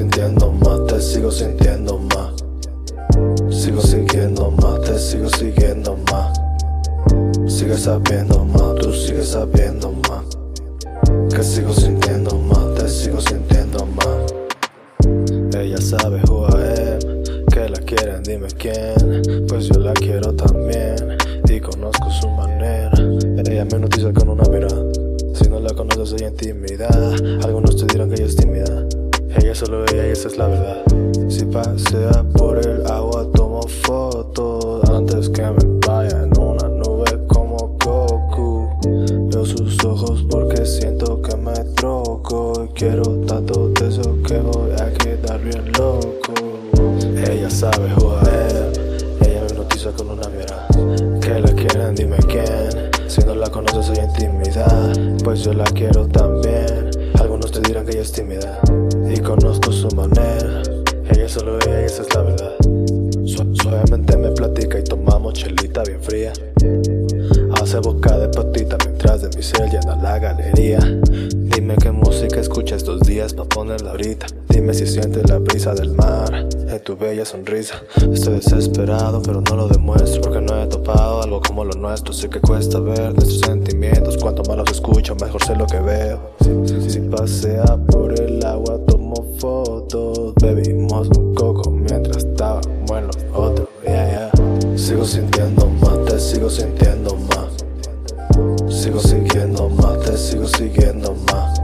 sintiendo más, te sigo sintiendo más. Sigo sintiendo más, te sigo siguiendo más. Sigues sabiendo más, tú sigues sabiendo más. Que sigo sintiendo más, te sigo sintiendo más. Ella sabe who I am, que la quieren, dime quién. Pues yo la quiero también y conozco su manera. Ella me hipnotiza con una mirada. Si no la conoces ella intimida. Algunos te dirán que ella es tímida. Ella solo ella y esa es la verdad. Si pasea por el agua tomo fotos antes que me vaya en una nube como Goku. Veo sus ojos porque siento que me troco y quiero tanto de eso que voy a quedar bien loco. Ella sabe jugar, ella me hipnotiza con una mirada. Que la quieren dime quién, si no la conoces ella intimida. Pues yo la quiero también, algunos te dirán que ella es tímida. Y conozco su manera, ella solo ella y esa es la verdad. Suavemente me platica y tomamos chelita bien fría. Hace boca de patita mientras de mi cel llena la galería. Dime qué música escucha estos días pa' ponerla ahorita. Dime si sientes la brisa del mar en tu bella sonrisa. Estoy desesperado pero no lo demuestro porque no he topado algo como lo nuestro. Sé que cuesta ver nuestros sentimientos, cuanto más los escucho mejor sé lo que veo. Si pasea por el agua tomo fotos, bebimos un coco mientras estaba bueno otro. Yeah, yeah. Sigo sintiendo más, te sigo sintiendo más. Sigo sintiendo más, te sigo siguiendo más.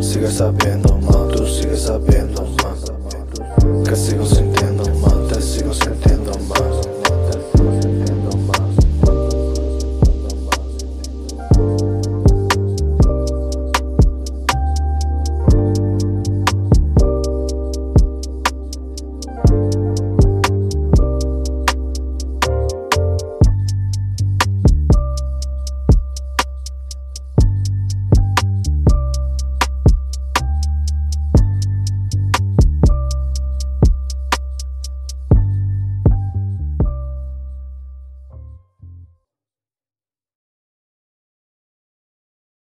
Sigues sabiendo más, tú sigues sabiendo más. Que sigo sintiendo más.